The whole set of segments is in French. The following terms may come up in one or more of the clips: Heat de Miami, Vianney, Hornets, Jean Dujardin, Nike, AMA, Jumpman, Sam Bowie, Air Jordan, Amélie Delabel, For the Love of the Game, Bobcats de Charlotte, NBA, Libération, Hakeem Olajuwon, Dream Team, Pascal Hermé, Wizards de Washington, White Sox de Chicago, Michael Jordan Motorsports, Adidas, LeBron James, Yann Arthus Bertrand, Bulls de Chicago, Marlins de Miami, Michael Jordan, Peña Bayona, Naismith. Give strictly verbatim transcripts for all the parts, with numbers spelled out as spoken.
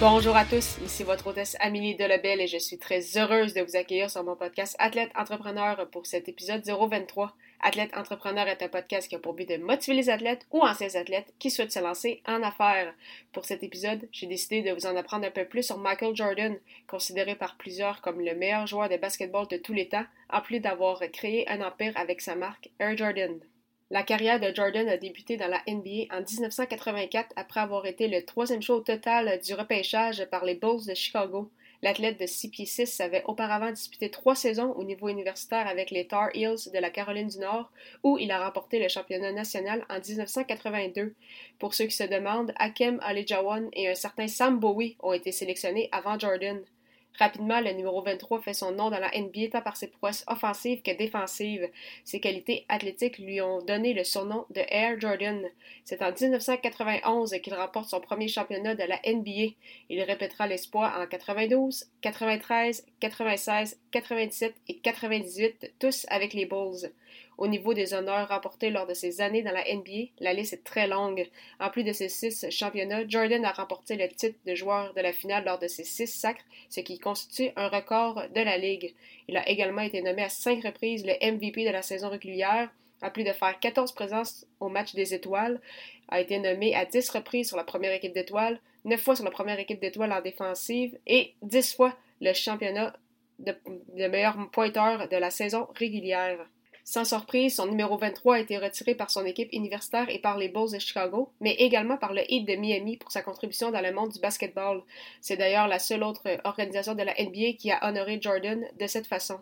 Bonjour à tous, ici votre hôtesse Amélie Delabel et je suis très heureuse de vous accueillir sur mon podcast Athlète Entrepreneur pour cet épisode zéro vingt-trois. Athlète Entrepreneur est un podcast qui a pour but de motiver les athlètes ou anciens athlètes qui souhaitent se lancer en affaires. Pour cet épisode, j'ai décidé de vous en apprendre un peu plus sur Michael Jordan, considéré par plusieurs comme le meilleur joueur de basketball de tous les temps, en plus d'avoir créé un empire avec sa marque Air Jordan. La carrière de Jordan a débuté dans la N B A en dix-neuf cent quatre-vingt-quatre après avoir été le troisième choix au total du repêchage par les Bulls de Chicago. L'athlète de six pieds six avait auparavant disputé trois saisons au niveau universitaire avec les Tar Heels de la Caroline du Nord, où il a remporté le championnat national en dix-neuf cent quatre-vingt-deux. Pour ceux qui se demandent, Hakeem Olajuwon et un certain Sam Bowie ont été sélectionnés avant Jordan. Rapidement, le numéro vingt-trois fait son nom dans la N B A tant par ses prouesses offensives que défensives. Ses qualités athlétiques lui ont donné le surnom de Air Jordan. C'est en dix-neuf cent quatre-vingt-onze qu'il remporte son premier championnat de la N B A. Il répétera l'espoir en quatre-vingt-douze, quatre-vingt-treize, quatre-vingt-seize, quatre-vingt-dix-sept et quatre-vingt-dix-huit, tous avec les Bulls. Au niveau des honneurs remportés lors de ses années dans la N B A, la liste est très longue. En plus de ses six championnats, Jordan a remporté le titre de joueur de la finale lors de ses six sacres, ce qui constitue un record de la Ligue. Il a également été nommé à cinq reprises le M V P de la saison régulière, en plus de faire quatorze présences au match des étoiles, a été nommé à dix reprises sur la première équipe d'étoiles, neuf fois sur la première équipe d'étoiles en défensive et dix fois le championnat de, de meilleur pointeur de la saison régulière. Sans surprise, son numéro vingt-trois a été retiré par son équipe universitaire et par les Bulls de Chicago, mais également par le Heat de Miami pour sa contribution dans le monde du basketball. C'est d'ailleurs la seule autre organisation de la N B A qui a honoré Jordan de cette façon.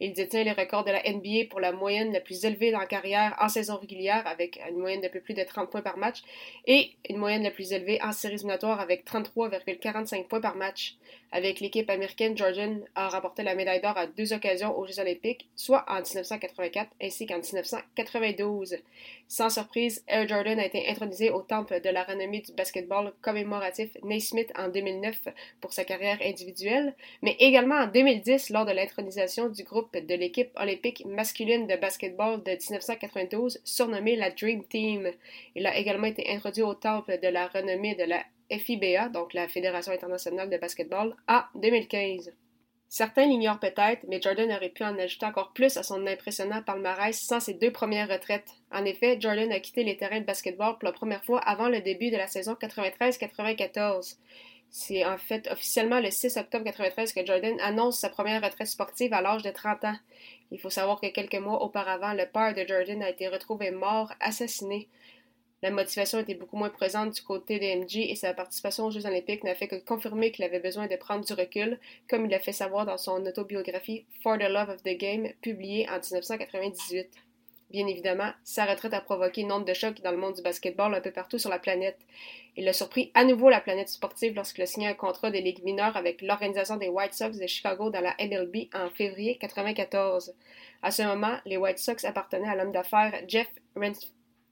Il détient les records de la N B A pour la moyenne la plus élevée en carrière en saison régulière avec une moyenne d'un peu plus de trente points par match et une moyenne la plus élevée en séries éliminatoires avec trente-trois virgule quarante-cinq points par match. Avec l'équipe américaine, Jordan a remporté la médaille d'or à deux occasions aux Jeux olympiques, soit en dix-neuf cent quatre-vingt-quatre ainsi qu'en dix-neuf cent quatre-vingt-douze. Sans surprise, Air Jordan a été intronisé au temple de la renommée du basketball commémoratif Naismith en deux mille neuf pour sa carrière individuelle, mais également en deux mille dix lors de l'intronisation du groupe de l'équipe olympique masculine de basketball de dix-neuf cent quatre-vingt-douze, surnommée la Dream Team. Il a également été introduit au temple de la renommée de la F I B A, donc la Fédération internationale de basketball, en deux mille quinze. Certains l'ignorent peut-être, mais Jordan aurait pu en ajouter encore plus à son impressionnant palmarès sans ses deux premières retraites. En effet, Jordan a quitté les terrains de basketball pour la première fois avant le début de la saison quatre-vingt-treize quatre-vingt-quatorze. C'est en fait officiellement le six octobre quatre-vingt-treize que Jordan annonce sa première retraite sportive à l'âge de trente ans. Il faut savoir que quelques mois auparavant, le père de Jordan a été retrouvé mort, assassiné. La motivation était beaucoup moins présente du côté de M J et sa participation aux Jeux olympiques n'a fait que confirmer qu'il avait besoin de prendre du recul, comme il l'a fait savoir dans son autobiographie For the Love of the Game, publiée en dix-neuf cent quatre-vingt-dix-huit. Bien évidemment, sa retraite a provoqué nombre de chocs dans le monde du basketball un peu partout sur la planète. Il a surpris à nouveau la planète sportive lorsqu'il a signé un contrat des ligues mineures avec l'organisation des White Sox de Chicago dans la M L B en février quatre-vingt-quatorze. À ce moment, les White Sox appartenaient à l'homme d'affaires Jeff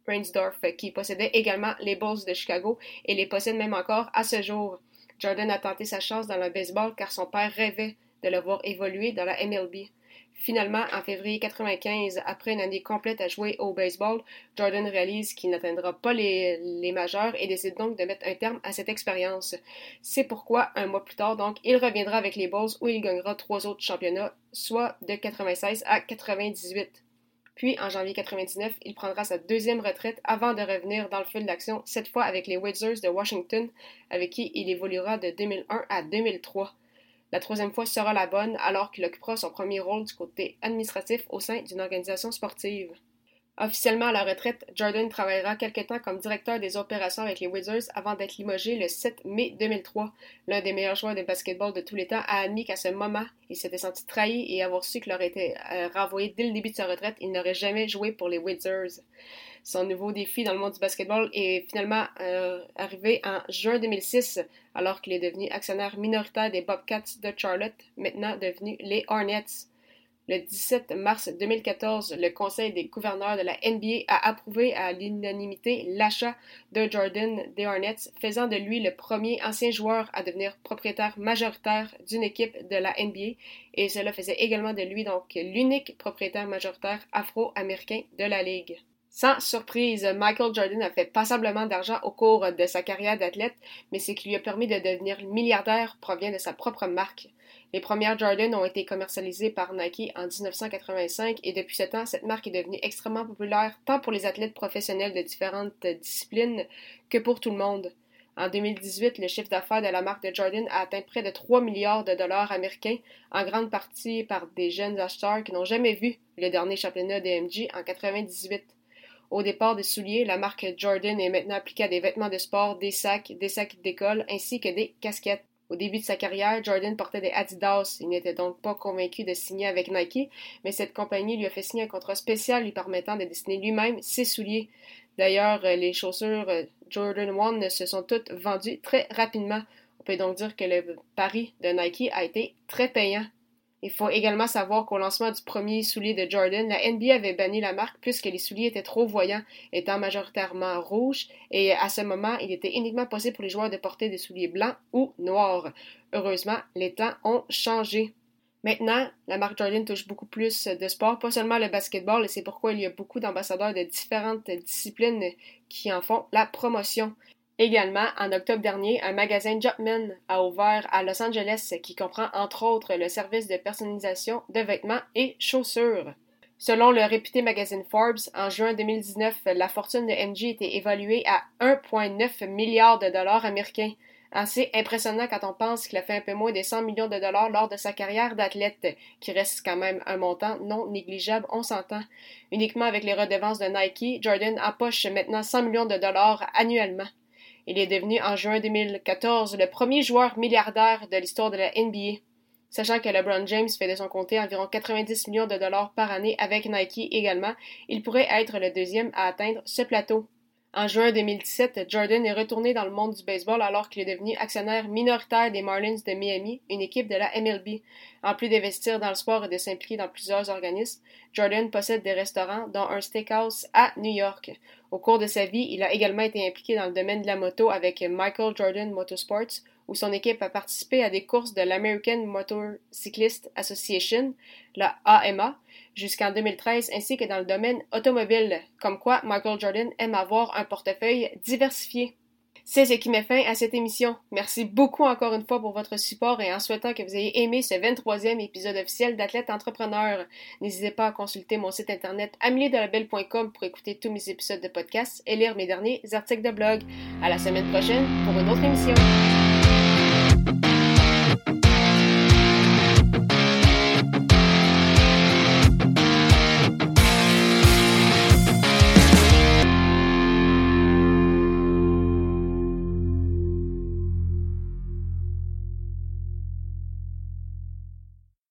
Reinsdorf, qui possédait également les Bulls de Chicago et les possède même encore à ce jour. Jordan a tenté sa chance dans le baseball car son père rêvait de le voir évoluer dans la M L B. Finalement, en février quatre-vingt-quinze, après une année complète à jouer au baseball, Jordan réalise qu'il n'atteindra pas les, les majeurs et décide donc de mettre un terme à cette expérience. C'est pourquoi, un mois plus tard, donc, il reviendra avec les Bulls où il gagnera trois autres championnats, soit de quatre-vingt-seize à quatre-vingt-dix-huit. Puis, en janvier quatre-vingt-dix-neuf, il prendra sa deuxième retraite avant de revenir dans le feu de l'action, cette fois avec les Wizards de Washington, avec qui il évoluera de deux mille un à deux mille trois. La troisième fois sera la bonne alors qu'il occupera son premier rôle du côté administratif au sein d'une organisation sportive. Officiellement à la retraite, Jordan travaillera quelque temps comme directeur des opérations avec les Wizards avant d'être limogé le sept mai deux mille trois. L'un des meilleurs joueurs de basketball de tous les temps a admis qu'à ce moment, il s'était senti trahi et avoir su qu'il aurait été euh, renvoyé dès le début de sa retraite, il n'aurait jamais joué pour les Wizards. Son nouveau défi dans le monde du basketball est finalement euh, arrivé en juin deux mille six, alors qu'il est devenu actionnaire minoritaire des Bobcats de Charlotte, maintenant devenus les Hornets. Le dix-sept mars deux mille quatorze, le Conseil des gouverneurs de la N B A a approuvé à l'unanimité l'achat de Jordan des Hornets, faisant de lui le premier ancien joueur à devenir propriétaire majoritaire d'une équipe de la N B A, et cela faisait également de lui donc l'unique propriétaire majoritaire afro-américain de la ligue. Sans surprise, Michael Jordan a fait passablement d'argent au cours de sa carrière d'athlète, mais ce qui lui a permis de devenir milliardaire provient de sa propre marque. Les premières Jordan ont été commercialisées par Nike en dix-neuf cent quatre-vingt-cinq et depuis ce temps, cette marque est devenue extrêmement populaire tant pour les athlètes professionnels de différentes disciplines que pour tout le monde. En deux mille dix-huit, le chiffre d'affaires de la marque de Jordan a atteint près de trois milliards de dollars américains, en grande partie par des jeunes acheteurs qui n'ont jamais vu le dernier championnat de M G en quatre-vingt-dix-huit. Au départ des souliers, la marque Jordan est maintenant appliquée à des vêtements de sport, des sacs, des sacs d'école ainsi que des casquettes. Au début de sa carrière, Jordan portait des Adidas. Il n'était donc pas convaincu de signer avec Nike, mais cette compagnie lui a fait signer un contrat spécial lui permettant de dessiner lui-même ses souliers. D'ailleurs, les chaussures Jordan un se sont toutes vendues très rapidement. On peut donc dire que le pari de Nike a été très payant. Il faut également savoir qu'au lancement du premier soulier de Jordan, la N B A avait banni la marque puisque les souliers étaient trop voyants, étant majoritairement rouges, et à ce moment, il était uniquement possible pour les joueurs de porter des souliers blancs ou noirs. Heureusement, les temps ont changé. Maintenant, la marque Jordan touche beaucoup plus de sports, pas seulement le basketball, et c'est pourquoi il y a beaucoup d'ambassadeurs de différentes disciplines qui en font la promotion. Également, en octobre dernier, un magasin Jumpman a ouvert à Los Angeles qui comprend entre autres le service de personnalisation de vêtements et chaussures. Selon le réputé magazine Forbes, en juin deux mille dix-neuf, la fortune de M J était évaluée à un virgule neuf milliard de dollars américains. Assez impressionnant quand on pense qu'il a fait un peu moins de cent millions de dollars lors de sa carrière d'athlète, qui reste quand même un montant non négligeable, on s'entend. Uniquement avec les redevances de Nike, Jordan empoche maintenant cent millions de dollars annuellement. Il est devenu en juin deux mille quatorze le premier joueur milliardaire de l'histoire de la N B A. Sachant que LeBron James fait de son côté environ quatre-vingt-dix millions de dollars par année avec Nike également, il pourrait être le deuxième à atteindre ce plateau. En juin deux mille dix-sept, Jordan est retourné dans le monde du baseball alors qu'il est devenu actionnaire minoritaire des Marlins de Miami, une équipe de la M L B. En plus d'investir dans le sport et de s'impliquer dans plusieurs organismes, Jordan possède des restaurants, dont un steakhouse à New York. Au cours de sa vie, il a également été impliqué dans le domaine de la moto avec Michael Jordan Motorsports, où son équipe a participé à des courses de l'American Motorcyclist Association, la A M A, jusqu'en deux mille treize, ainsi que dans le domaine automobile, comme quoi Michael Jordan aime avoir un portefeuille diversifié. C'est ce qui met fin à cette émission. Merci beaucoup encore une fois pour votre support et en souhaitant que vous ayez aimé ce vingt-troisième épisode officiel d'Athlète Entrepreneur. N'hésitez pas à consulter mon site internet amélie delabel point com pour écouter tous mes épisodes de podcast et lire mes derniers articles de blog. À la semaine prochaine pour une autre émission.